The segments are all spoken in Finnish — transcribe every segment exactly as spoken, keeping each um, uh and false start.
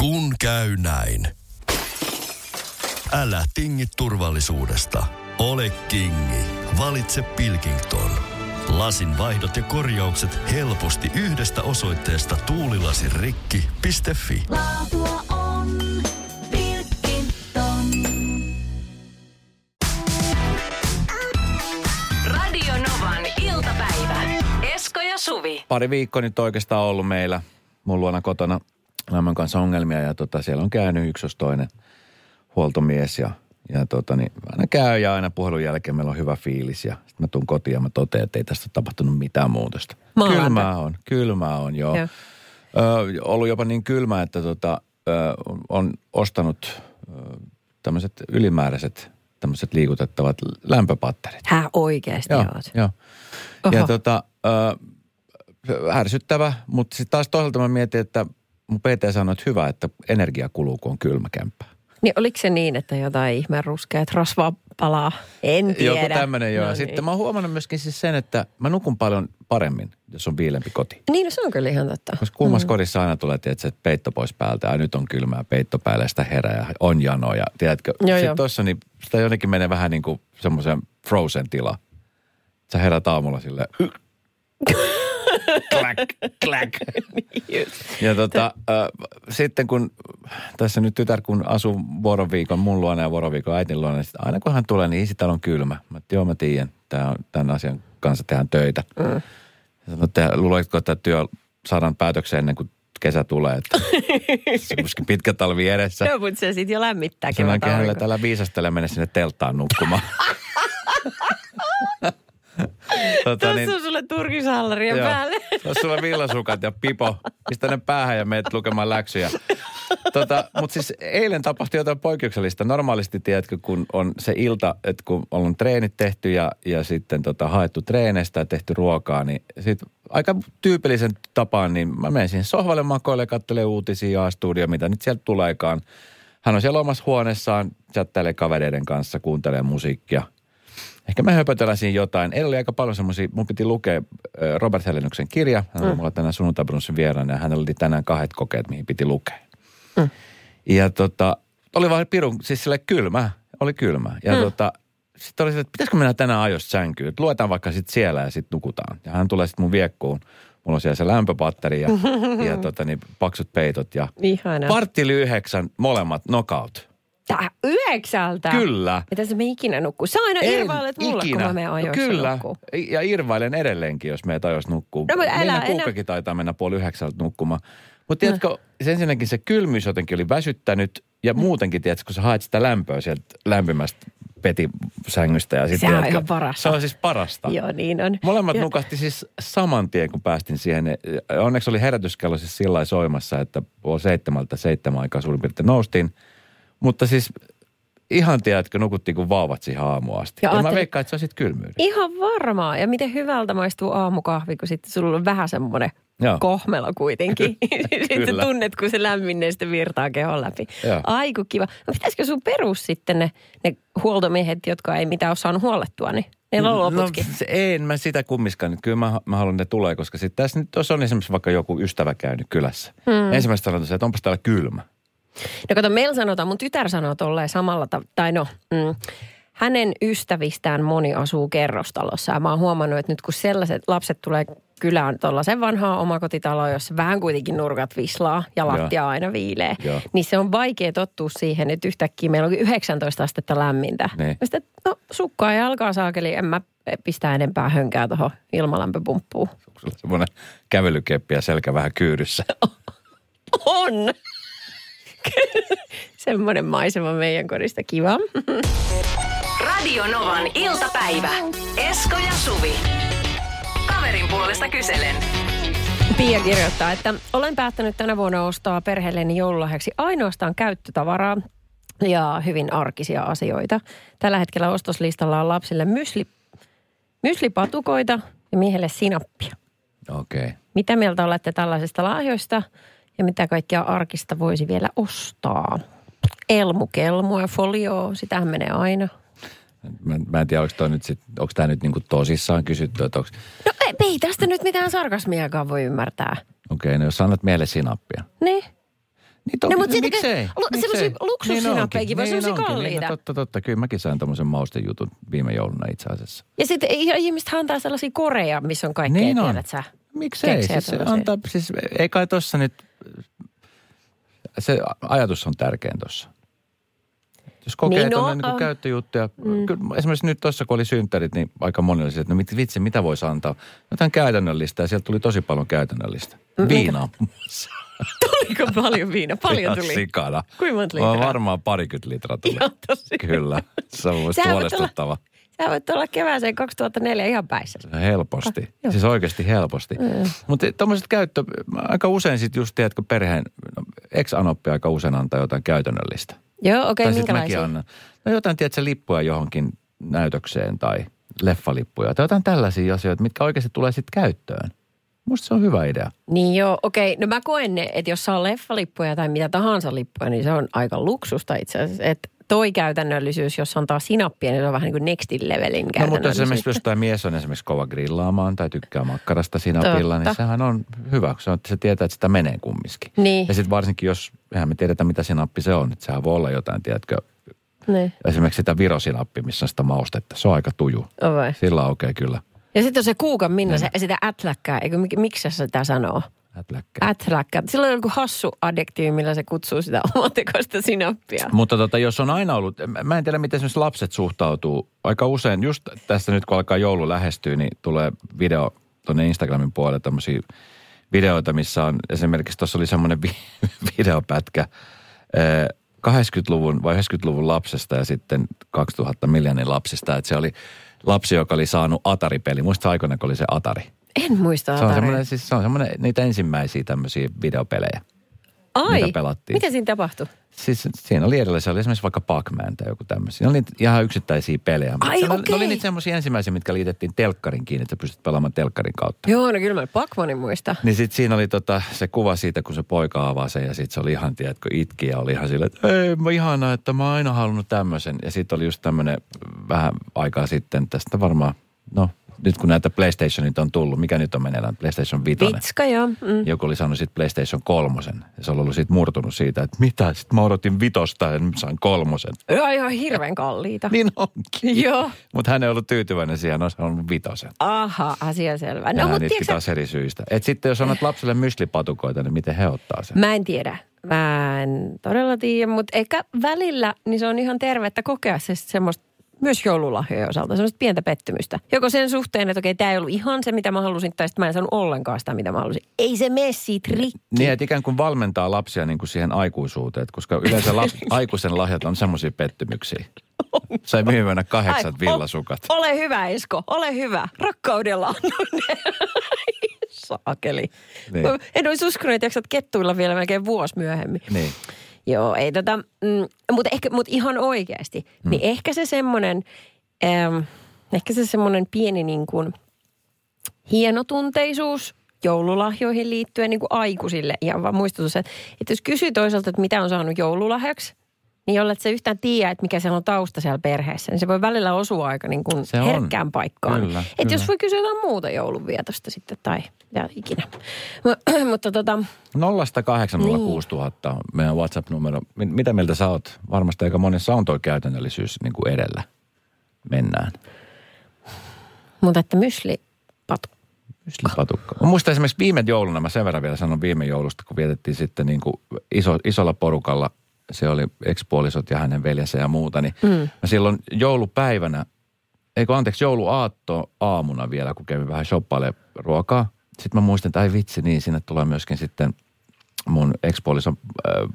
Kun käy näin. Älä tingi turvallisuudesta. Ole kingi. Valitse Pilkington. Lasin vaihdot ja korjaukset helposti yhdestä osoitteesta tuulilasirikki piste fi. Laatua on Pilkington. Radio Novan iltapäivä. Esko ja Suvi. Pari viikkoa nyt oikeastaan ollut meillä mun luona kotona elämän kanssa ongelmia ja tota, siellä on käynyt yksi jos toinen huoltomies ja, ja tota, niin aina käy ja aina puhelun jälkeen meillä on hyvä fiilis ja sitten mä tuun kotiin ja mä totean, että ei tästä ole tapahtunut mitään muutosta. Maata. Kylmää on, kylmää on, joo. Ja. Ö, ollut jopa niin kylmää, että tota, ö, on ostanut ö, tämmöiset ylimääräiset tämmöiset liikutettavat lämpöpatterit. Hä, oikeasti joo, oot? Joo. Oho. Ja tota, ö, ärsyttävä, mutta sitten taas toisaalta mä mietin, että mun P T sanoi, että hyvä, että energia kuluu, kun on kylmäkämpää. Niin oliko se niin, että jotain ihmeen ruskeat rasvaa palaa? En tiedä. Joku tämmöinen joo. No sitten niin. Mä oon huomannut myöskin siis sen, että mä nukun paljon paremmin, jos on viilempi koti. Niin, no se on kyllä ihan totta. Koska kuumassa mm. kodissa aina tulee, tiedätkö, että peitto pois päältä ja nyt on kylmää, peitto päälle ja sitä herää ja on janoa. Ja tiedätkö, joo, sitten jo. Tuossa niin sitä jonnekin menee vähän niin kuin semmoisen frozen tila. Sä herät aamulla silleen... Kläk, kläk. Ja tota, äh, sitten kun tässä nyt tytär, kun asuu vuoroviikon mun luona ja vuoroviikon äitin luona, niin aina kun hän tulee, niin isitalo on kylmä. Mä, joo, mä tiedän, tää on, tämän asian kanssa tehdään töitä. Mm. Sanoin, luuletko, että työ saadaan päätökseen ennen kuin kesä tulee, että se on myöskin pitkä talvi edessä. Joo, mutta se sitten jo lämmittää. Sanoin hänelle, että älä viisastele, mene sinne telttaan nukkumaan. Tota, Tässä niin, on sulle turkishallarien joo, päälle. Tässä on sulle villasukat ja pipo. Pistä ne päähän ja meet lukemaan läksyjä. Tota, mutta siis eilen tapahtui jotain poikkeuksellista. Normaalisti tiedätkö, kun on se ilta, että kun on treenit tehty ja, ja sitten tota, haettu treeneistä ja tehty ruokaa, niin sitten aika tyypillisen tapaan, niin mä menen siihen sohvalle makoille ja katselen uutisia ja studio, mitä nyt sieltä tuleekaan. Hän on siellä omassa huoneessaan, chattailee kavereiden kanssa, kuuntelee musiikkia. Ehkä mä höpötellään siinä jotain. Eilen oli aika paljon semmoisia, mun piti lukea Robert Helenuksen kirja. Hän oli mm. mulla tänään Sununtabrunsen vieraana ja hänellä oli tänään kahdet kokeet, mihin piti lukea. Mm. Ja tota, oli vaan pirun, siis silleen kylmä, oli kylmä. Ja mm. tota, sit oli silleen, että pitäisikö mennä tänään ajoista sänkyyn. Luetaan vaikka sit siellä ja sit nukutaan. Ja hän tulee sit mun viekkuun. Mulla on siellä se lämpöpatteri ja, ja tota niin, paksut peitot ja... Ihana. Partili yhdeksän, molemmat knockout. Tää yhdeksältä? Kyllä. Että se me ikinä nukkuu. Sä aina en irvailet mulle, ikinä. Kun mä menen ajoissa no kyllä. Nukkuu. Ja irvailen edelleenkin, jos meet ajoissa nukkuu. No mutta älä, kuukkakin taitaa mennä puoli yhdeksältä nukkumaan. Mutta tiedätkö, no. ensinnäkin se kylmyys jotenkin oli väsyttänyt. Ja mm. muutenkin, tiedätkö, kun sä haet sitä lämpöä sieltä lämpimästä petisängystä. Ja sit, se tiedätkö, on ihan parasta. Se on siis parasta. Joo, niin on. Molemmat ja. Nukahti siis saman tien, kun päästin siihen. Onneksi oli herätyskello siis sillä soimassa, että puoli seitsemältä seitsemän aikaa suurin piirtein noustiin. Mutta siis ihan tiedätkö, nukuttiin kuin vauvat siihen aamuun asti. Ja, ja mä veikkaan, että se on sitten kylmyyden. Ihan varmaan. Ja miten hyvältä maistuu aamukahvi, kun sitten sulla on vähän semmoinen kohmelo kuitenkin. Sitten tunnet, kun se lämminneistä virtaa kehon läpi. Joo. Ai kun kiva. No pitäisikö sun perus sitten ne, ne huoltomiehet, jotka ei mitään ole saanut huollettua, niin ne on loputkin? No en mä sitä kummiskaan. Kyllä mä, mä haluan, ne tulee, koska sitten tässä nyt on esimerkiksi vaikka joku ystävä käynyt kylässä. Hmm. Ensimmäistä sanotaan, että onpas täällä kylmä. No kato, meillä sanotaan, mun tytär sanoo tolleen samalla, ta- tai no, mm, hänen ystävistään moni asuu kerrostalossa. Ja mä oon huomannut, että nyt kun sellaiset lapset tulee kylään tollaisen vanhaan omakotitaloon, jossa vähän kuitenkin nurkat vislaa ja lattia ja. Aina viilee, ja. Niin se on vaikea tottua siihen, että yhtäkkiä meillä onkin yhdeksäntoista astetta lämmintä. Niin. Mä sitten, no sukkaa ja jalkaa saakeli, en mä pistää enempää hönkää tuohon ilmalämpöpumppuun. Onko sulla semmoinen kävelykeppi ja selkä vähän kyydyssä? On! Semmoinen maisema meidän kodista. Kiva. Radio Novan iltapäivä. Esko ja Suvi. Kaverin puolesta kyselen. Pia kirjoittaa, että olen päättänyt tänä vuonna ostaa perheelleni joululahjaksi ainoastaan käyttötavaraa ja hyvin arkisia asioita. Tällä hetkellä ostoslistalla on lapsille mysli, myslipatukoita ja miehelle sinappia. Okei. Okay. Mitä mieltä olette tällaisista lahjoista? Ja mitä kaikkea arkista voisi vielä ostaa? Elmukelmua, folioa, sitähän menee aina. Mä, mä en tiedä, onko tämä nyt, sit, onko tää nyt niinku tosissaan kysytty, että onko... No ei, ei tästä nyt mitään sarkasmiakaan voi ymmärtää. Okei, okay, no jos annat miehelle sinappia. Niin. Niin toki, no, mutta niin miksei? Lu, miksei? Sellaisia luksussirapeikin, vaan niin sellaisia kalliita. Niin, totta, totta. Kyllä mäkin sain tommosen mausten jutun viime jouluna itse asiassa. Ja sitten ihmisethän antaa sellaisia koreja, missä on kaikkea, niin tiedät sä. Miksei? Siis antaa, siis ei kai tossa nyt, se ajatus on tärkein tossa. Jos kokee niin tuonne no, niin käyttöjuttuja, mm. kyllä esimerkiksi nyt tuossa, kun oli synttärit, niin aika moni oli se, että no mit, vitsi, mitä voisi antaa? Jotain käytännöllistä, ja sieltä tuli tosi paljon käytännöllistä. Mm. Viinaa muun muassa. Tuliko paljon viinaa? Paljon tuli. Ihan sikana. Kuinka monta litraa? Varmaan parikymmentä litraa tuli. Ihan tosi. Kyllä, se on muista huolestuttava. Sä voit olla kevääseen kaksituhattaneljä ihan päissä. Helposti. Ah, siis oikeasti helposti. Mm. Mutta tommoset käyttö, aika usein sit just tiedätkö perheen, ex-anoppi aika usein antaa jotain käytännöllistä. Joo, okei, okay, minkälaisia? Annan, no jotain, tiedätkö, lippuja johonkin näytökseen tai leffalippuja. Tai jotain tällaisia asioita, mitkä oikeasti tulee sitten käyttöön. Musta se on hyvä idea. Niin joo, okei. Okay. No mä koen ne, että jos saa leffalippuja tai mitä tahansa lippuja, niin se on aika luksusta itse asiassa. Että toi käytännöllisyys, jos antaa sinappia, niin se on vähän niin kuin next levelin käytännöllisyyttä. No mutta esimerkiksi, jos tämä mies on esimerkiksi kova grillaamaan tai tykkää makkarasta sinapilla, totta, niin sehän on hyvä, kun se tietää, että sitä menee kumminkin. Niin. Ja sitten varsinkin, jos eihän me tiedetä, mitä sinappi se on, että sehän voi olla jotain, tiedätkö, niin esimerkiksi sitä virosinappi, missä on sitä maustetta. Se on aika tuju. Ovai. Sillä aukeaa kyllä. Ja sitten on se kuukan minna, niin se, sitä ätläkkää, eikö, miksi se sitä sanoo? Ätläkkää. Ätläkkää. Sillä on joku hassu adjektiivi, millä se kutsuu sitä omatekoista sinappia. Mutta tota, jos on aina ollut, mä en tiedä, miten esimerkiksi lapset suhtautuu. Aika usein, just tässä nyt kun alkaa joulu lähestyä, niin tulee video tuonne Instagramin puolelle tämmöisiä videoita, missä on esimerkiksi, tuossa oli semmoinen videopätkä kahdeksankymmentäluvun vai yhdeksänkymmentäluvun lapsesta ja sitten kaksituhatta miljoonin lapsista. Että se oli lapsi, joka oli saanut Atari-peli. Muista aikoina, kun oli se Atari. En muista Atari. Se on semmoinen, siis se on semmoinen niitä ensimmäisiä tämmöisiä videopelejä. Ai, mitä pelattiin. Mitä siinä tapahtui? Siis siinä oli erilaisia, oli esimerkiksi vaikka Pac-Man tai joku tämmöisiä. Ne oli ihan yksittäisiä pelejä. Ai, okei. Okay. Ne oli niitä semmoisia ensimmäisiä, mitkä liitettiin telkkarin kiinni, että pystyt pelaamaan telkkarin kautta. Joo, no kyllä mä Pac-Manin muista. Niin sit siinä oli tota, se kuva siitä, kun se poika avaa sen ja sit se oli ihan, tiedätkö, itki ja oli ihan silleen, että ei, mä ihanaa, että mä oon aina halunnut tämmöisen. Ja sit oli just tämmönen vähän aikaa sitten tästä varmaan, no nyt kun näitä PlayStationit on tullut, mikä nyt on meneillään? PlayStation viisi. Vitska, joo. Mm. Joku oli saanut sitten PlayStation kolmosen. Ja se on ollut sitten murtunut siitä, että mitä? Sitten mä odotin vitosta ja nyt sain kolmosen. Joo, ihan hirveän kalliita. Niin onkin. Joo. Mutta hän ei ollut tyytyväinen siihen, on saanut vitosen. Aha, asia selvä. No, ja hän itki taas eri syistä. Että sitten jos annat lapselle myslipatukoita, niin miten he ottaa sen? Mä en tiedä. Mä en todella tiedä, mutta ehkä välillä niin se on ihan tervettä kokea se semmoista, myös joululahjojen osalta, semmoista pientä pettymystä. Joko sen suhteen, että okei, tämä ei ollut ihan se, mitä mä halusin, tai sitten mä en saanut ollenkaan sitä, mitä mä halusin. Ei se mene siitä rikki. Niin, että ikään kuin valmentaa lapsia niin kuin siihen aikuisuuteen, koska yleensä lap- aikuisen lahjat on semmoisia pettymyksiä. Sai myymänä kahdeksan Ai, villasukat. O- ole hyvä, Esko, ole hyvä. Rakkaudella annoin ne. Saakeli. Niin. En olisi uskonut, että jaksat kettuilla vielä melkein vuosi myöhemmin. Niin. Joo, ei tota, mm, mutta ehkä, mut ihan oikeasti, mm. niin ehkä se semmoinen, ähm, ehkä se semmoinen pieni niin kuin hienotunteisuus joululahjoihin liittyen niin kuin aikuisille. Ja vaan muistutus, että, että jos kysyy toisaalta, että mitä on saanut joululahjaksi, niin jolle et sä yhtään tiedä, että mikä siellä on tausta siellä perheessä, niin se voi välillä osua aika niin kuin herkkään paikkaan. Kyllä, että kyllä. Jos voi kysyä jotain muuta joulunvietosta sitten tai ja ikinä. M- mutta tota... nolla kahdeksan nolla kuusi nolla nolla nolla on meidän WhatsApp-numero. Mitä mieltä sä oot? Varmasti aika monessa on toi käytännöllisyys niin kuin edellä. Mennään. Mutta että myslipatukka. Myslipatukka. Mä muistan esimerkiksi viime jouluna, mä sen verran vielä sanon viime joulusta, kun vietettiin sitten niin kuin iso, isolla porukalla. Se oli ekspuolisot ja hänen veljensä ja muuta, niin mm. mä silloin joulupäivänä, eikö anteeksi, jouluaatto aamuna vielä, kun kävin vähän shoppailemaan ruokaa. Sitten mä muistin, että ai vitsi, niin sinne tulee myöskin sitten mun ekspuolison äh,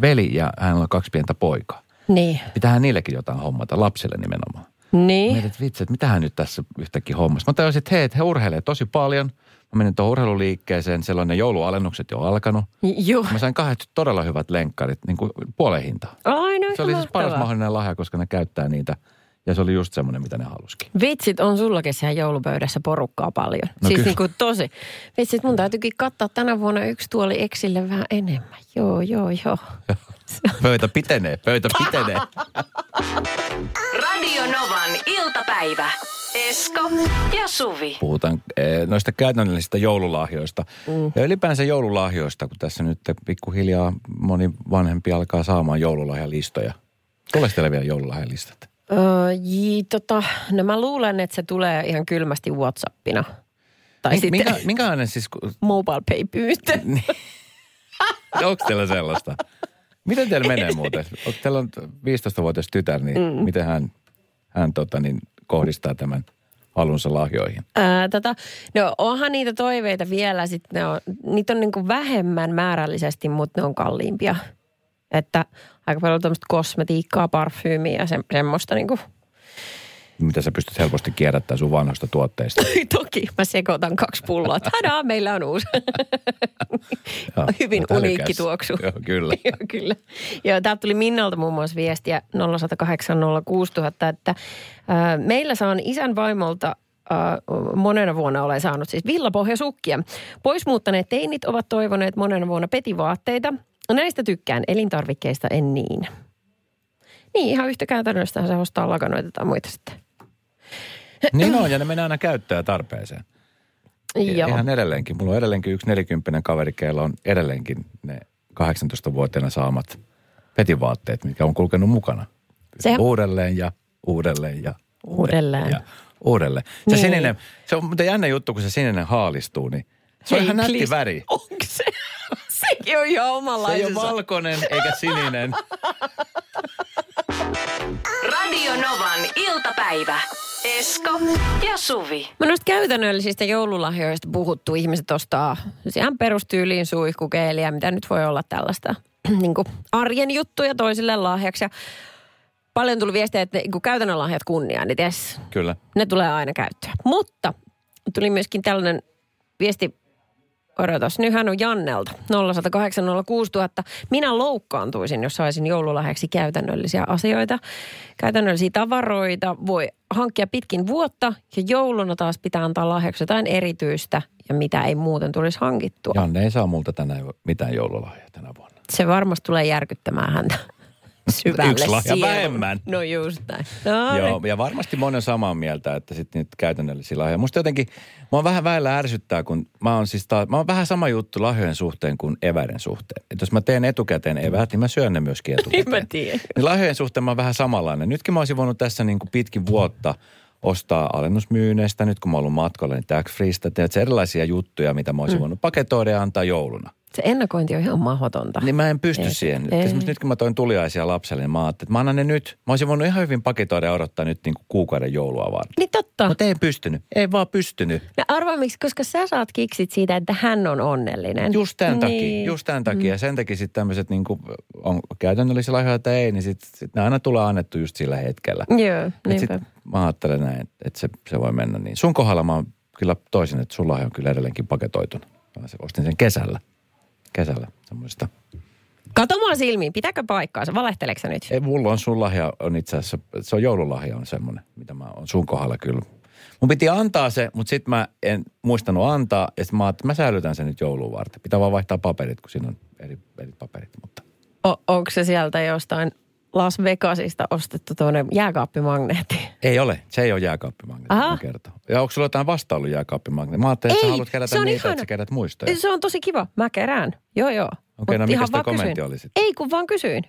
veli ja hänellä on kaksi pientä poikaa. Niin. Pitäähän niillekin jotain hommata, lapsille nimenomaan. Niin. Mietin, että vitsi, että mitähän nyt tässä yhtäkkiä hommassa. Mä tajusin, että hei, että he urheilee tosi paljon. Mä menin tuohon urheiluliikkeeseen, siellä on ne joulualennukset jo alkanut. Joo. Mä sain kahdet todella hyvät lenkkarit, niin kuin puoleen hintaan. Aina, se oli mahtavaa. Siis paras mahdollinen lahja, koska ne käyttää niitä. Ja se oli just semmoinen, mitä ne halusikin. Vitsit, on sullakin siellä joulupöydässä porukkaa paljon. No siis kyllä. Niin kuin tosi. Vitsit, mun täytyykin kattaa tänä vuonna yksi tuoli Exille vähän enemmän. Joo, joo, joo. Pöytä pitenee, pöytä pitenee. Radio Novan iltapäivä. Esko ja Suvi. Puhutaan noista käytännöllisistä joululahjoista. Mm. Ja ylipäänsä joululahjoista, kun tässä nyt pikkuhiljaa moni vanhempi alkaa saamaan joululahjalistoja. Tuleeko teille vielä joululahjalistat? Öö, jii, tota, no mä luulen, että se tulee ihan kylmästi WhatsAppina. Tai Mik, sitten... Minkä, minkälainen siis... Kun... Mobile Pay-pyyntö. Onko teillä sellaista? Miten teillä menee muuten? Teillä on viisitoistavuotias tytär, niin mm. miten hän, hän tota, niin kohdistaa tämän halunsa lahjoihin? Ää, tota, no onhan niitä toiveita vielä. Sit ne on, niitä on niinku vähemmän määrällisesti, mutta ne on kalliimpia. Että aika paljon tämmöistä kosmetiikkaa, parfyymiä ja se, semmoista niinku... Mitä sä pystyt helposti kierrättämään sun vanhoista tuotteista? Toki. Mä sekoitan kaksi pulloa. Tadaa, meillä on uusi. Joo, hyvin uniikki tuoksu. Joo, kyllä. Joo, kyllä. Joo, täältä tuli Minnalta muun muassa viestiä nolla yksi nolla kahdeksan nolla kuusi nolla nolla nolla, että ää, meillä saan isän vaimolta ää, monena vuonna olen saanut siis villapohjasukkia. Poismuuttaneet teinit ovat toivoneet monena vuonna petivaatteita. Näistä tykkään, elintarvikkeista en niin. Niin, ihan yhtä käytännöstähän se ostaa lakanoita tai muita sitten. Niin on, ja ne menee aina käyttöön tarpeeseen. Joo. Ihan edelleenkin. Mulla on edelleenkin yksi nelikymppinen kaveri, keillä on edelleenkin ne kahdeksantoistavuotiaana saamat petivaatteet, mitkä on kulkenut mukana. Sehän... Uudelleen ja uudelleen ja uudelleen. Ja uudelleen. Se niin. Sininen, se on muuten jännä juttu, kun se sininen haalistuu, niin se on Hei, ihan nätti please. Väri. Onko se? Sekin on ihan omanlaisensa. Se ei ole valkoinen eikä sininen. Radio Novan iltapäivä. Esko ja Suvi. Mä noista käytännöllisistä joululahjoista puhuttu. Ihmiset ostaa ihan perustyyliin suihkukeeliä, mitä nyt voi olla tällaista niin kuin arjen juttuja toisille lahjaksi. Ja paljon tuli viestejä, että kun käytännön lahjat kunniaan, niin ties, Kyllä. ne tulee aina käyttöön. Mutta tuli myöskin tällainen viesti, odotas, nyhän on Jannelta, nolla yksi nolla kahdeksan nolla kuusi nolla nolla nolla. Minä loukkaantuisin, jos saisin joululahjaksi käytännöllisiä asioita. Käytännöllisiä tavaroita voi hankkia pitkin vuotta ja jouluna taas pitää antaa lahjaksi jotain erityistä ja mitä ei muuten tulisi hankittua. Janne ei saa multa tänään mitään joululahjaa tänä vuonna. Se varmasti tulee järkyttämään häntä syvälle. Yksi lahja vähemmän. No just näin. No, Joo, ja varmasti moni on samaa mieltä, että sitten nyt käytännöllisiä lahjoja. Musta jotenkin, mua vähän väillä ärsyttää, kun mä oon siis taas, mä oon vähän sama juttu lahjojen suhteen kuin eväiden suhteen. Että jos mä teen etukäteen eväät, niin mä syön ne myöskin etukäteen. Niin mä tiedän. Niin lahjojen suhteen mä oon vähän samanlainen. Nytkin mä oisin voinut tässä niin kuin pitkin vuotta ostaa alennusmyyneistä, nyt kun mä oon ollut matkalla, niin tax freeista. Tiedätkö, erilaisia juttuja, mitä mä oisin mm. voinut paketoida ja antaa jouluna. Se ennakointi on ihan mahdotonta. Niin mä en pysty ei, siihen. Esimerkiksi nyt kun mä toin tuliaisia lapselle, niin mä ajattelin, että mä annan ne nyt. Mä olisin voinut ihan hyvin paketoida ja odottaa nyt niin kuin kuukauden joulua varten. Niin totta. Mutta ei pystynyt. Ei vaan pystynyt. No arvaa miksi, koska sä saat kiksit siitä, että hän on onnellinen. Just tämän niin. takia. Just tämän takia. Mm. Sen takia sitten tämmöiset niin kuin, on käytännöllisiä lahjoja tai ei, niin sitten sit ne aina tulee annettu just sillä hetkellä. Joo, niinpä. Sit mä ajattelen näin, että se, se voi mennä niin. Sun kohdalla mä oon kyllä toisin, että sun lahja on kyllä edelleenkin paketoitunut. Mä ostin sen kesällä. Kesällä semmoista. Kato mua silmiin, pitääkö paikkaansa? Valehteleksä nyt? Ei, mulla on sun lahja, on itse asiassa, se on joululahja on semmoinen, mitä mä oon sun kohdalla kyllä. Mun piti antaa se, mutta sit mä en muistanut antaa, ja sit mä ajattelin, mä säilytän sen nyt joulua varten. Pitää vaan vaihtaa paperit, kun siinä on eri, eri paperit, mutta. O, onko se sieltä jostain Las Vegasista ostettu tuonne jääkaappimagneetti? Ei ole, se ei ole jääkaappimagneetti, mä kertoo. Ja onko sulla jotain vasta ollut jääkaappimagneetti? Mä ajattelin, että sä haluat kerätä niitä, ihana. Että sä kerät muistoja. Se on tosi kiva, mä kerään, joo joo. Okei, okay, no mikä sitä kommentti kysyin. Oli sitten? Ei, kun vaan kysyin.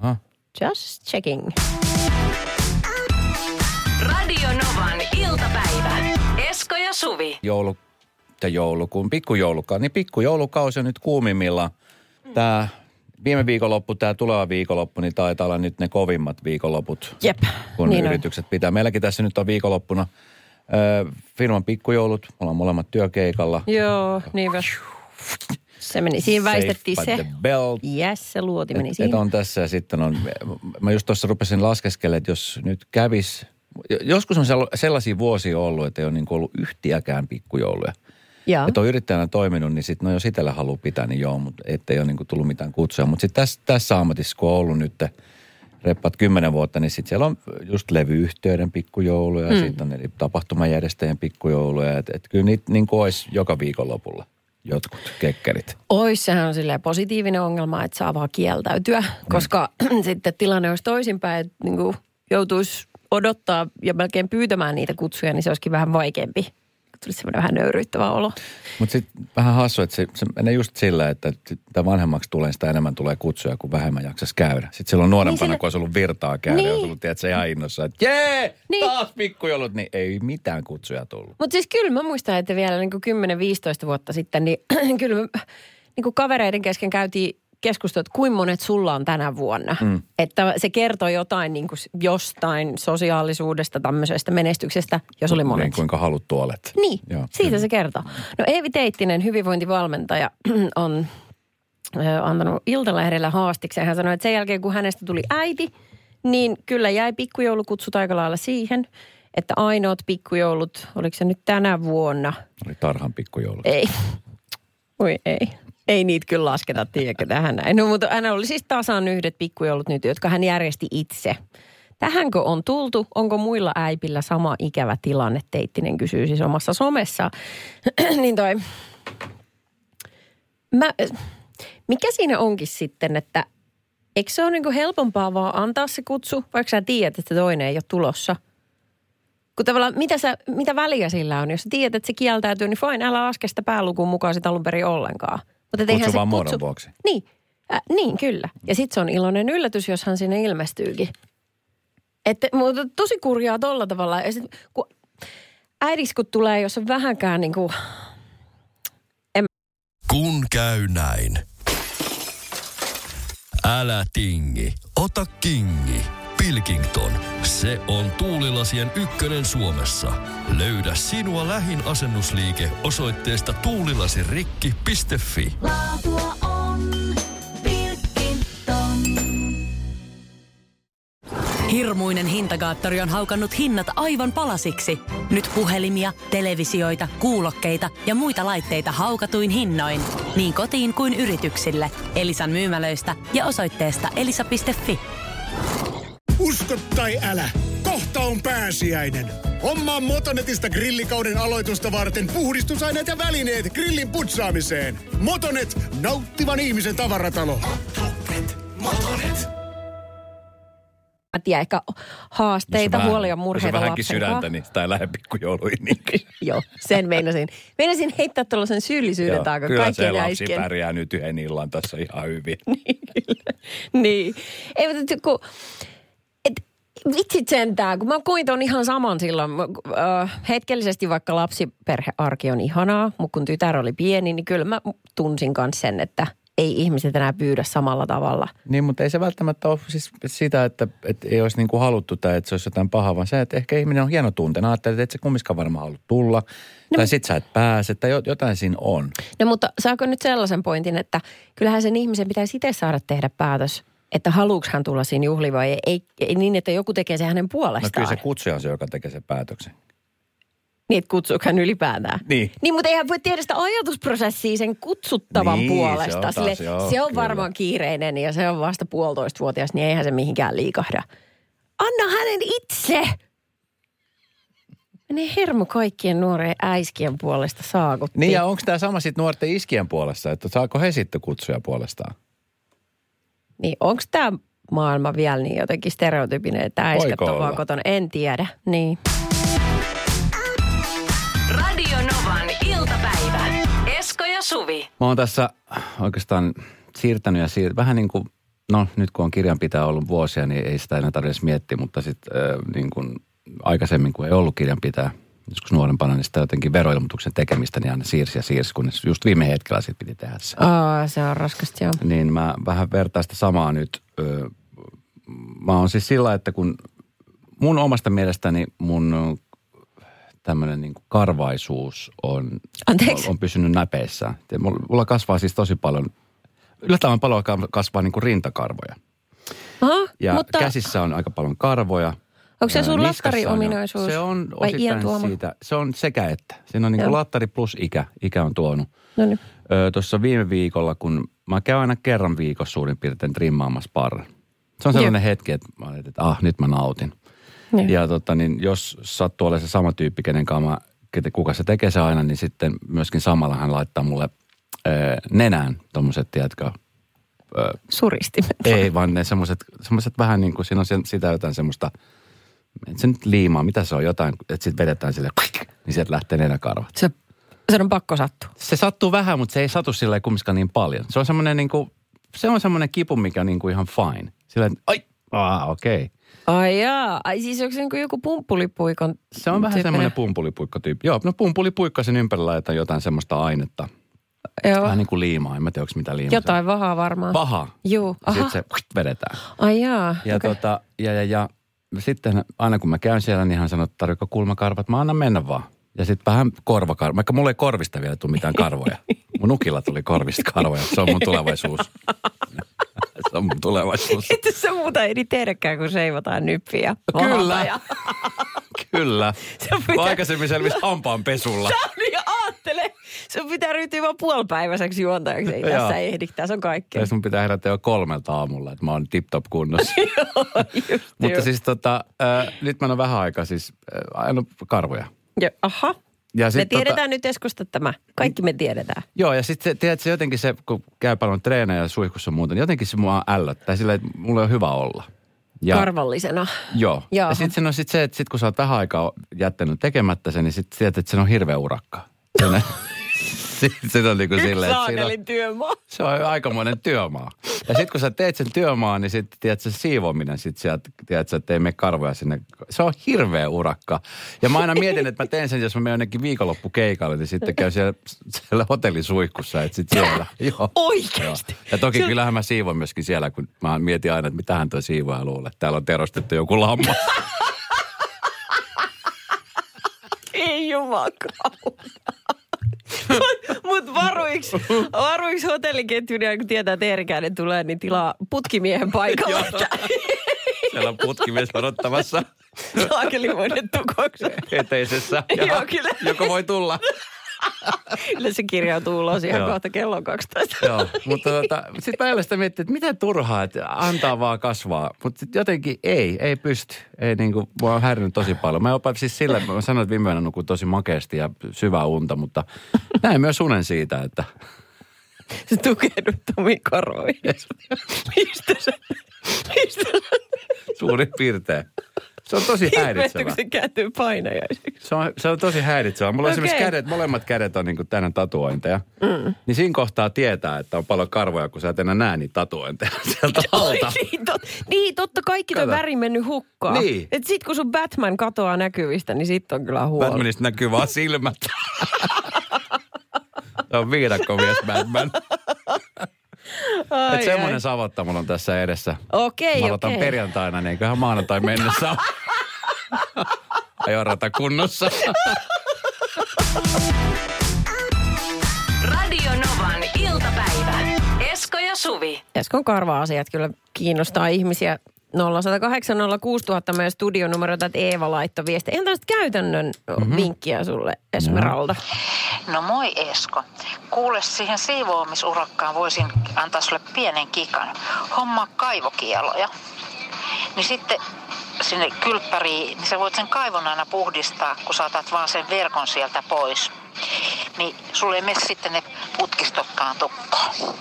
Aha. Just checking. Radio Novan iltapäivä. Esko ja Suvi. Joulu, ja joulukuun, pikkujoulukausi. Niin pikkujoulukausi on nyt kuumimmillaan. Tää... Viime viikonloppu, tämä tuleva viikonloppu, niin taitaa olla nyt ne kovimmat viikonloput, Jep, kun niin yritykset on. Pitää. Meilläkin tässä nyt on viikonloppuna ö, firman pikkujoulut, ollaan molemmat työkeikalla. Joo, niinpä. Se meni, siinä väistettiin se. Yes, se luoti meni et, siinä. Et on tässä ja sitten on, mä just tuossa rupesin laskeskelemaan, että jos nyt kävis, joskus on sellaisia vuosia ollut, että ei ole niin ollut yhtiäkään pikkujouluja. Jaa. Että on yrittäjänä toiminut, niin sitten no jos itsellä haluaa pitää, niin joo, mutta ettei ole niinku tullut mitään kutsuja. Mutta sitten tässä, tässä ammatissa, kun on ollut nyt reppat kymmenen vuotta, niin sitten siellä on just levyyhtiöiden pikkujouluja, mm. sitten on eli tapahtumajärjestäjien pikkujouluja. Että et kyllä niitä niin kuin olisi joka viikonlopulla jotkut kekkerit. Ois, sehän on silleen positiivinen ongelma, että saa vaan kieltäytyä, koska mm. sitten tilanne olisi toisinpäin, että niin kuin joutuisi odottaa ja melkein pyytämään niitä kutsuja, niin se olisikin vähän vaikeampi. Tulisi semmoinen vähän nöyryyttävä olo. Mutta sitten vähän hassu, että se, se menee just sillä, että mitä vanhemmaksi tulee, sitä enemmän tulee kutsuja, kun vähemmän jaksaisi käydä. Sitten silloin nuorempana, niin sillä... kun olisi ollut virtaa käydä, niin. Olisi ollut, tiedätkö, ihan innossa, että jee, niin. Taas pikkujoulut, niin ei mitään kutsuja tullut. Mutta siis kyllä mä muistan, että vielä niin kymmenen viisitoista vuotta sitten, niin kyllä niin kavereiden kesken käytiin keskustelua, että kuinka monet sulla on tänä vuonna. Mm. Että se kertoo jotain niin kuin jostain sosiaalisuudesta, tämmöisestä menestyksestä, jos oli monet. Niin, kuinka haluttu olet. Niin, joo, siitä kyllä. Se kertoo. No Eevi Teittinen, hyvinvointivalmentaja, on antanut Iltalehdellä haastikseen. Hän sanoi, että sen jälkeen kun hänestä tuli äiti, niin kyllä jäi pikkujoulukutsut aika lailla siihen, että ainoat pikkujoulut, oliko se nyt tänä vuonna? Oli tarhan pikkujoulut. Ei. Oi ei. Ei niitä kyllä lasketa, tiedäkö, tähän näin. No, mutta hän oli siis tasan yhdet pikkujoulut nyt, jotka hän järjesti itse. Tähänkö on tultu? Onko muilla äipillä sama ikävä tilanne? Teittinen kysyy siis omassa somessa. niin toi, mä, mikä siinä onkin sitten, että eikö se ole niin kuin helpompaa vaan antaa se kutsu, vaikka sä tiedät, että toinen ei ole tulossa? Kun tavallaan, mitä, sä, mitä väliä sillä on? Jos sä tiedät, että se kieltäytyy, niin fine, älä aske sitä päälukuun mukaan sitä alun perin ollenkaan. Mutta kutsu vaan muodon vuoksi. Niin, äh, niin kyllä. Ja sitten se on iloinen yllätys, jos hän sinne ilmestyykin. Että, mutta tosi kurjaa tolla tavalla. Ja sit, kun äidiksi kun tulee, jos on vähänkään niin kuin... En... Kun käy näin. Älä tingi, ota kingi. Pilkington. Se on tuulilasien ykkönen Suomessa. Löydä sinua lähin asennusliike osoitteesta tuulilasirikki piste fi. Laatua on Pilkington. Hirmuinen hintakaattori on haukannut hinnat aivan palasiksi. Nyt puhelimia, televisioita, kuulokkeita ja muita laitteita haukatuin hinnoin. Niin kotiin kuin yrityksille. Elisan myymälöistä ja osoitteesta elisa piste fi. Usko tai älä, kohta on pääsiäinen. Hommaa Motonetista grillikauden aloitusta varten puhdistusaineet ja välineet grillin putsaamiseen. Motonet, nauttivan ihmisen tavaratalo. Motonet, Motonet. Mä tiedän, ehkä haasteita, huolia ja murheita lapsen kanssa. Jos on vähänkin sydäntä, niin sitä ei lähde pikkujouluihin. Joo, sen meinasin. Meinasin heittää tuollaisen syyllisyyden taakka kaikkien äiskien. Kyllä se lapsi äisken. Pärjää nyt yhden illan tässä ihan hyvin. niin, kyllä. Niin. Ei, mutta kun... Vitsit sentään, kun mä koin ton ihan saman silloin. Äh, hetkellisesti vaikka lapsiperhearki on ihanaa, mutta kun tytär oli pieni, niin kyllä mä tunsin kanssa sen, että ei ihmiset enää pyydä samalla tavalla. Niin, mutta ei se välttämättä ole siis sitä, että, että ei olisi niin kuin haluttu tai että se olisi jotain pahaa, vaan se, että ehkä ihminen on hieno tunteena. Ajattelet, että et sä kumminkaan varmaan halua tulla, no, tai m- sit sä et pääse, tai jotain siinä on. No, mutta saako nyt sellaisen pointin, että kyllähän sen ihmisen pitäisi itse saada tehdä päätös, että haluuks hän tulla siinä juhliin vai ei, ei, niin, että joku tekee sen hänen puolestaan. No kyllä se kutsuja on se, joka tekee sen päätöksen. Niin, että kutsuuko hän ylipäätään. Niin. Niin, mutta eihän voi tehdä sitä ajatusprosessia sen kutsuttavan niin, puolesta. Se on, taas, Sille, joo, se on varmaan kiireinen ja se on vasta puolitoistavuotias, niin eihän se mihinkään liikahda. Anna hänen itse! Menee hermo kaikkien nuoreen äiskien puolesta saakutti. Niin, ja onko tämä sama sitten nuorten iskien puolesta, että saako he sitten kutsuja puolestaan? Niin, onko tämä maailma vielä niin jotenkin stereotypinen, että äiskät on vaan kotona? En tiedä, niin. Radio Novan iltapäivä. Esko ja Suvi. Mä oon tässä oikeastaan siirtänyt ja siirtänyt. Vähän niin kuin, no nyt kun on kirjanpitäjä ollut vuosia, niin ei sitä enää tarvitse miettiä, mutta sitten äh, niin kuin aikaisemmin, kun ei ollut kirjanpitäjä, joskus nuorempana, niin sitä jotenkin veroilmoituksen tekemistä, niin aina siirsi ja siirsi, kunnes just viime hetkellä siitä piti tehdä se. Aa, se on raskasta, joo. Niin mä vähän vertaan sitä samaa nyt. Mä oon siis sillä, että kun mun omasta mielestäni mun tämmöinen niin kuin karvaisuus on, on pysynyt näpeissä. Mulla kasvaa siis tosi paljon, yllättävän paljon kasvaa niin kuin rintakarvoja. Aha, ja mutta... käsissä on aika paljon karvoja. Onko se sun lattariominaisuus? Se on osittain siitä. Se on sekä että. Siinä on niin kuin lattari plus ikä. Ikä on tuonut. Tuossa viime viikolla, kun mä käyn aina kerran viikossa suurin piirtein trimmaamassa parran. Se on sellainen Joo. hetki, että mä ajattelin, että ah, nyt mä nautin. Joo. Ja tota, niin jos sattuu olemaan se sama tyyppi, kenen kanssa kuka se tekee se aina, niin sitten myöskin samalla hän laittaa mulle ö, nenään tommoset, tiedätkö, Suristimet. Ei, vaan ne semmoiset vähän niin kuin, siinä on sitä jotain semmoista... et se nyt liimaa, mitä se on jotain, että sit vedetään silleen, niin sieltä lähtee nenäkarvat. Se, se on pakko sattua. Se sattuu vähän, mutta se ei satu silleen kumminkaan niin paljon. Se on semmoinen niinku, se on semmoinen kipu, mikä on niinku ihan fine. Silleen, että ai, aah, okei. Okay. Ai jaa, ai siis onko se niin kuin joku pumpulipuikon? Se on vähän semmoinen pumpulipuikko-tyyppi. Joo, no pumpulipuikko sen ympärillä laitetaan jotain semmoista ainetta. Joo. Vähän niin kuin liimaa, en mä tiedä, onko mitä liimaa. Jotain se vahaa varmaan. Vaha. Juu, aha. Sitten se vedetään. Ai jaa. Ja okay. tota, ja, ja, ja sitten aina kun mä käyn siellä, niin hän sanoo, että tarvitko kulmakarvat? Mä annan mennä vaan. Ja sitten vähän korvakarvoja, vaikka mulla ei korvista vielä tule mitään karvoja. Mun ukilla tuli korvista karvoja, se on mun tulevaisuus. Se on mun tulevaisuus. Itse se muuta ei niin tehdäkään, kun seivataan nyppiä. Kyllä. Kyllä. Pitää... Aikaisemmin selvisi hampaan pesulla. Sani, aattele. Se pitää ryhtyä vaan puolipäiväiseksi juontajaksi. Ei tässä ehdi. Tässä on kaikkea. Ja sun pitää herätä jo kolmelta aamulla, että mä oon tip-top kunnossa. Joo, just Mutta siis tota, äh, nyt mä oon vähän aikaa siis äh, aina karvoja. Jo, aha. Ja sit me tiedetään tota... nyt Eskosta tämä. Kaikki me tiedetään. Joo, ja sitten tiedätkö jotenkin se, kun käy paljon treenejä ja suihkussa muuten, niin jotenkin se mua ällöttää sillä, että mulla on hyvä olla. Ja, karvallisena. Joo. Jaaha. Ja sitten no, sit se, että sit kun sä oot vähän aikaa jättänyt tekemättä sen, niin sitten tiedät, että se on hirveä urakka. Sitten on niin kuin silleen, että siinä on, työmaa. Se on aikamoinen työmaa. Ja sitten kun sä teet sen työmaa, niin sitten tiedät sä siivoaminen, sitten sieltä tiedät sä, että ei mene karvoja sinne. Se on hirveä urakka. Ja mä aina mietin, että mä teen sen, jos mä menen jonnekin viikonloppukeikalle, niin sitten käyn siellä, siellä hotellisuihkussa, että sitten siellä. Joo. Oikeasti. Joo. Ja toki kyllähän mä siivoin myöskin siellä, kun mä mietin aina, että mitähän toi siivoja luulee. Täällä on terostettu joku lammas. Ei jumakauta. Mutta varuiksi, varuiksi hotelliketjun, kun tietää, että Erkäinen tulee, niin tilaa putkimiehen paikalla. Siellä on putkimies odottamassa. Saakelivoinen tukokseen. Eteisessä. Joo, kyllä. Joko voi tulla. Kyllä se kirjautuu ulos ihan kohta kello kaksitoista. Joo, mutta tota, sitten päivällä sitä miettii, että miten turhaa, että antaa vaan kasvaa. Mutta sitten jotenkin ei, ei pysty. Ei niinku, mua on häirinyt tosi paljon. Mä jopa siis sillä, mä sanoin, että viime yönä nukuin tosi makeasti ja syvää unta, mutta näin myös unen siitä, että... Se tukehdut omiin korvoihin. Mistä se? Mistä se? Suurin piirtein. Se on tosi häiritsevä. Ihmettekö se kääntyy painajaiseksi? Se on, se on tosi häiritsevä. Mulla on okay. esimerkiksi kädet, molemmat kädet on niin kuin tänne tatuointeja. Mm. Niin siinä kohtaa tietää, että on paljon karvoja, kun sä et enää näe niitä tatuointeja sieltä alta. Niin, tot, niin, totta kaikki tuo väri mennyt hukkaan. Niin. Et sit kun sun Batman katoaa näkyvistä, niin sit on kyllä huoli. Batmanista näkyy vaan silmät. Se on viidakkomies Batman. Ai että semmoinen savotta mulla on tässä edessä. Okei, okei. Mä aloitan okei. perjantaina, niin eiköhän maanantai mennessä. Ajorata kunnossa. Radio Novan iltapäivä. Esko ja Suvi. Eskon karva-asiat kyllä kiinnostaa ihmisiä. nolla yksi nolla kahdeksan nolla kuusi nolla nolla nolla meidän studionumeroita, että Eeva laittoi viestiä. Ihan tällaista käytännön mm-hmm. vinkkiä sulle, Esmeralda. No. no moi Esko. Kuule, siihen siivoamisurakkaan voisin antaa sulle pienen kikan. Hommaa kaivokieloja. Niin sitten sinne kylppäriin, niin sä voit sen kaivon aina puhdistaa, kun saatat vaan sen verkon sieltä pois. Niin sulle ei mene sitten ne putkistotkaan tukkoon.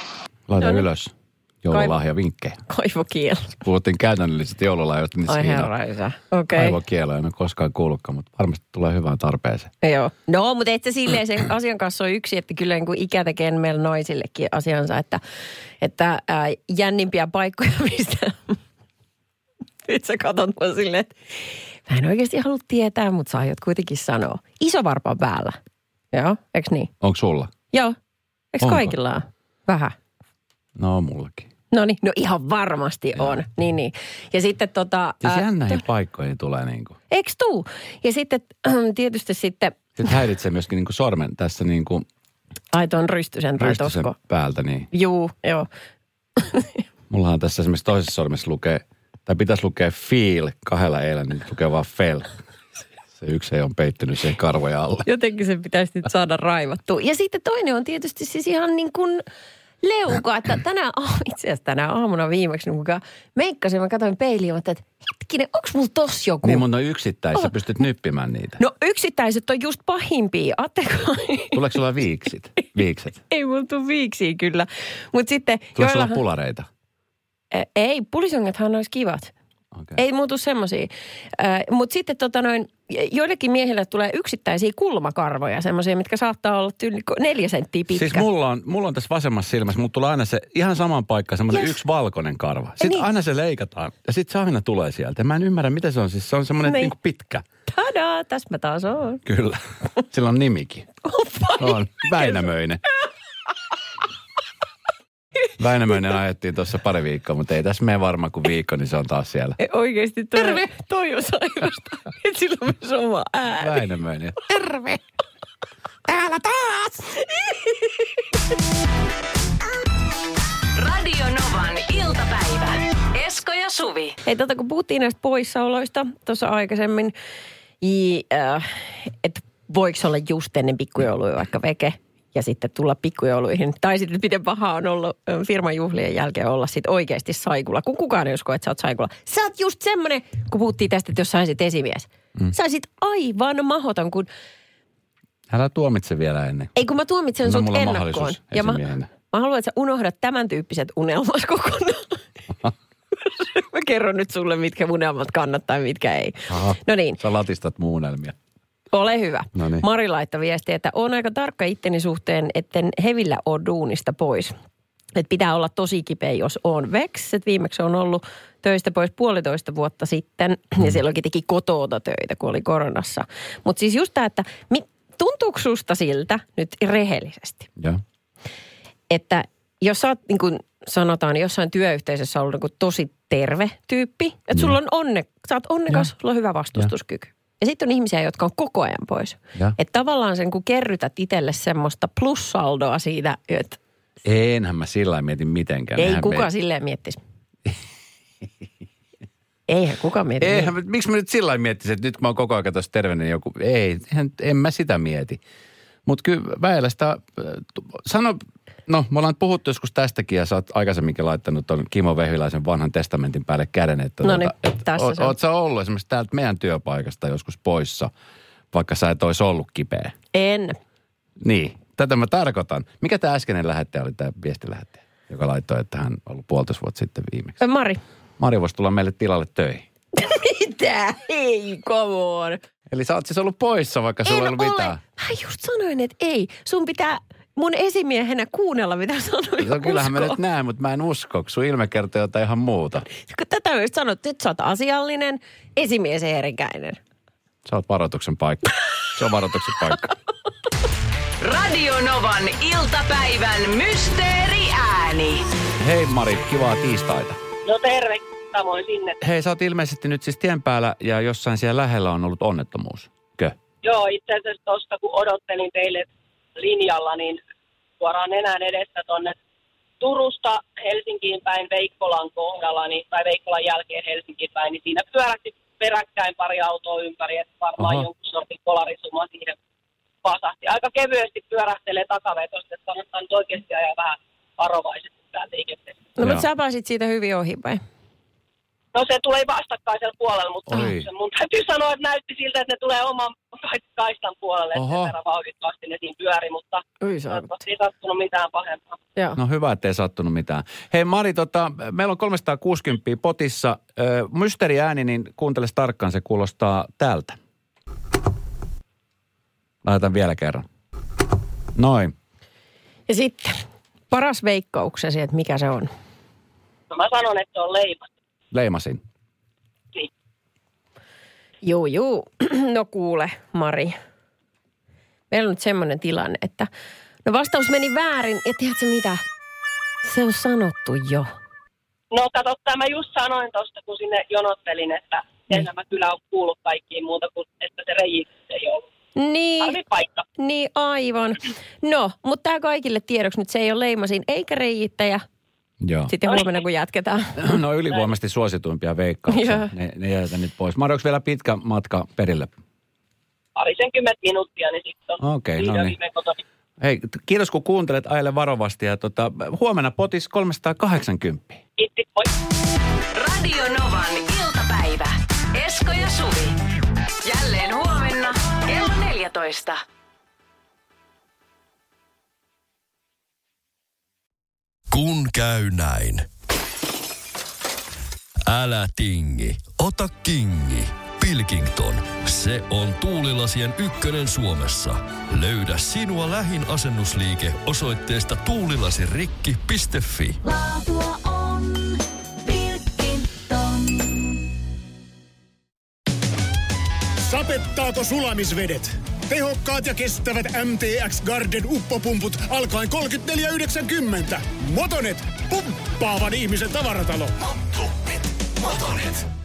Laita no. ylös. Joululahjavinkkejä. Kaivokielo. Puhuttiin käytännöllisesti joululahjoista, niin siinä okay. kaivokielo. En ole koskaan kuullutkaan, mutta varmasti tulee hyvään tarpeeseen. Joo. No, mutta itse silleen sen asian kanssa on yksi, että kyllä niin kuin ikä tekee meillä naisillekin asiansa, että, että ää, jännimpiä paikkoja, mistä... Nyt sä katot mua silleen, että mä en oikeasti halua tietää, mutta sä aiot kuitenkin sanoa. Iso varpa päällä. Joo, eikö niin? Onko sulla? Joo. Eikö kaikilla? Vähän. No, mullakin. No niin, no ihan varmasti ja. on. Niin, niin. Ja sitten tota... Siis jännäihin to... paikkoihin tulee niinku. Eiks tuu? Ja sitten äh, tietysti sitten... Sitten häiritsee myöskin niinku sormen tässä niinku... Ai tuon rystysen tai tosko. Rystysen päältä, niin. Juu, joo. Mullahan tässä esimerkiksi toisessa sormessa lukee, tai pitäisi lukea feel kahdella eellä, niin lukee vaan fel. Se yksi ei ole peittynyt siihen karvoja alle. Jotenkin se pitäisi nyt saada raivattua. Ja sitten toinen on tietysti siis ihan niin kuin... Leuka, että tänään, itse asiassa tänään aamuna viimeksi, niin kun meikkasin, mä katsoin peiliin, että hetkinen, onko mulla tossa joku? Niin, mutta no yksittäiset, oh. pystyt nyppimään niitä. No yksittäiset on just pahimpia, attekaan. Tuleeko sulla viiksit? Viikset? Ei mulla tule viiksiä kyllä, mutta sitten... Tuleeko joillahan... sulla pulareita? Ei, pulisongethan olisi kivat. Okay. Ei muutu semmoisia. Äh, Mutta sitten tota noin, joillekin miehillä tulee yksittäisiä kulmakarvoja, semmoisia, mitkä saattaa olla tyyli neljä senttiä pitkä. Siis mulla on, mulla on tässä vasemmassa silmässä, mutta tulee aina se ihan saman paikkaan semmoinen yes. yksi valkoinen karva. Sitten niin. aina se leikataan ja sitten se aina tulee sieltä. Mä en ymmärrä, mitä se on. Siis se on semmoinen niin kuin pitkä. Tadaa, tässä mä taas oon. Kyllä. Sillä on nimikin. On Väinämöinen. Väinämöinen ajettiin tuossa pari viikkoa, mutta ei tässä mene varmaan kuin viikko, niin se on taas siellä. Ei, oikeasti toi. Terve! Toi on sairasta. Et sillä on myös oma ääni. Väinämöinen. Terve! Täällä taas! Radio Novan iltapäivä. Esko ja Suvi. Hei, tota kun puhuttiin näistä poissaoloista tuossa aikaisemmin, äh, että voiko olla just ennen pikkujouluja vaikka veke? Ja sitten tulla pikkujouluihin. Tai sitten miten paha on ollut firman juhlien jälkeen olla sitten oikeasti saikulla. Kun kukaan ei usko, että sä oot saikulla. Sä oot just semmoinen, kun puhuttiin tästä, että jos sä olisit esimies. Mm. Sä olisit aivan mahoton, kun... Älä tuomitse vielä ennen. Ei, kun mä tuomitsen no, sut ennakkoon. No, mulla on mahdollisuus esimiehenä. Mä, mä haluan, että sä unohdat tämän tyyppiset unelmat kokonaan. Mä kerron nyt sulle, mitkä unelmat kannattaa ja mitkä ei. Aha, no niin. Sä latistat mun unelmia. Ole hyvä. Noniin. Mari laittoi viestiä, että on aika tarkka itteni suhteen, etten hevillä ole duunista pois. Että pitää olla tosi kipeä, jos on veks. Et viimeksi on ollut töistä pois puolitoista vuotta sitten. Ja silloinkin teki kotoota töitä, kun oli koronassa. Mutta siis just tämä, että tuntuuko susta siltä nyt rehellisesti? Ja. Että jos sä oot niin kuin sanotaan jossain työyhteisössä ollut niin kuin tosi terve tyyppi. Että sulla on onne, sä oot onnekas, ja. Sulla on hyvä vastustuskyky. Ja. Ja sitten on ihmisiä, jotka on koko ajan pois. Että tavallaan sen, kun kerrytät itselle semmoista plussaldoa siitä, että... Enhän mä sillä mietin mitenkään. Ei kukaan miet... silleen miettisi. Eihän kukaan mieti. Eihän, mieti. Miksi mä nyt sillä miettisin, että nyt kun mä oon koko ajan tuossa terveinen joku... Ei, en, en mä sitä mieti. Mutta kyllä väillä sitä... Sano... No, me ollaan puhuttu joskus tästäkin ja sä oot aikaisemminkin laittanut ton Kimo Vehviläisen vanhan testamentin päälle käden, että no niin, tuota, et, o, oot sä ollut esimerkiksi täältä meidän työpaikasta joskus poissa, vaikka sä et ois ollut kipeä? En. Niin, tätä mä tarkoitan. Mikä tää äskeinen lähettäjä oli, tää viestilähettäjä, joka laittoi, että hän on ollut puolitoista vuotta sitten viimeksi? Mari. Mari voisi tulla meille tilalle töihin. Mitä? Ei, come on. Eli sä oot siis ollut poissa, vaikka sulla ei ollut ole. mitään. Mä just sanoin, että ei. Sun pitää... Mun esimiehenä kuunnella, mitä sanoin. No, kyllähän usko. Mä nyt näen, mutta mä en usko, kun sun ilme kertoo jotain ihan muuta. Tätä myös sanot, nyt sä oot asiallinen, esimies erikäinen. Sä oot varoituksen paikka. Se on varoituksen paikka. Radio Novan iltapäivän mysteeriääni. Hei Mari, kivaa tiistaita. No terve, samoin sinne. Hei, sä oot ilmeisesti nyt siis tien päällä ja jossain siellä lähellä on ollut onnettomuus. Kö? Joo, itse asiassa tosta kun odottelin teille... linjalla, niin suoraan enää edessä tuonne Turusta Helsinkiin päin Veikkolan kohdalla, niin, tai Veikkolan jälkeen Helsinkiin päin, niin siinä pyörähti peräkkäin pari autoa ympäri, että varmaan Aha. jonkun sortin kolarisuma siihen pasahti. Aika kevyesti pyörähtelee takavetosta, että kannattaa nyt oikeasti ajaa vähän varovaisesti täällä liikenteessä. No, mutta sä pääsit siitä hyvin ohi, vai? No se tulee vastakkaisella puolella, mutta mun täytyy sanoa, että näytti siltä, että ne tulee oman kaistan puolelle. Oho. Sen verran vauhdikkaasti ne siinä pyöri, mutta ei sattunut mitään pahempaa. Joo. No hyvä, ettei sattunut mitään. Hei Mari, tota, meillä on kolmesataakuusikymmentä potissa. Mysteeriääni, niin kuuntele tarkkaan, se kuulostaa tältä. Laitan vielä kerran. Noin. Ja sitten, paras veikkauksesi, että mikä se on? No mä sanon, että se on leipä. Leimasin. Niin. Juu, juu. No kuule, Mari. Meillä on nyt semmoinen tilanne, että... No vastaus meni väärin. Ja tiedätkö mitä? Se on sanottu jo. No kato, mä just sanoin tosta, kun sinne jonottelin, että en mä kyllä ole kuullut kaikkiin muuta kuin, että se reijitys ei ollut. Niin, niin aivan. No, mutta tää kaikille tiedoksi nyt se ei ole leimasin eikä reijittäjä. Joo. Sitten huomenna, kun jatketaan. No ylivoimaisesti suosituimpia veikkauksia. Ne, ne jätetään nyt pois. Mari, onko vielä pitkä matka perille? Parisenkymmentä minuuttia, niin sitten on. Okei, okay, no niin. Hei, kiitos kun kuuntelet, ajele varovasti. Ja tota, huomenna potis kolmesataakahdeksankymmentä. Kiitti, moi. Radio Novan iltapäivä. Esko ja Suvi. Jälleen huomenna kello neljätoista. Kun käy näin. Älä tingi, ota kingi. Pilkington, se on tuulilasien ykkönen Suomessa. Löydä sinua lähin asennusliike osoitteesta tuulilasirikki piste fi. Laatua on Pilkington. Sapettaako sulamisvedet? Tehokkaat ja kestävät M T X Garden uppopumput alkaen kolmekymmentäneljä yhdeksänkymmentä. Motonet, pumppaavan ihmisen tavaratalo. Motonet.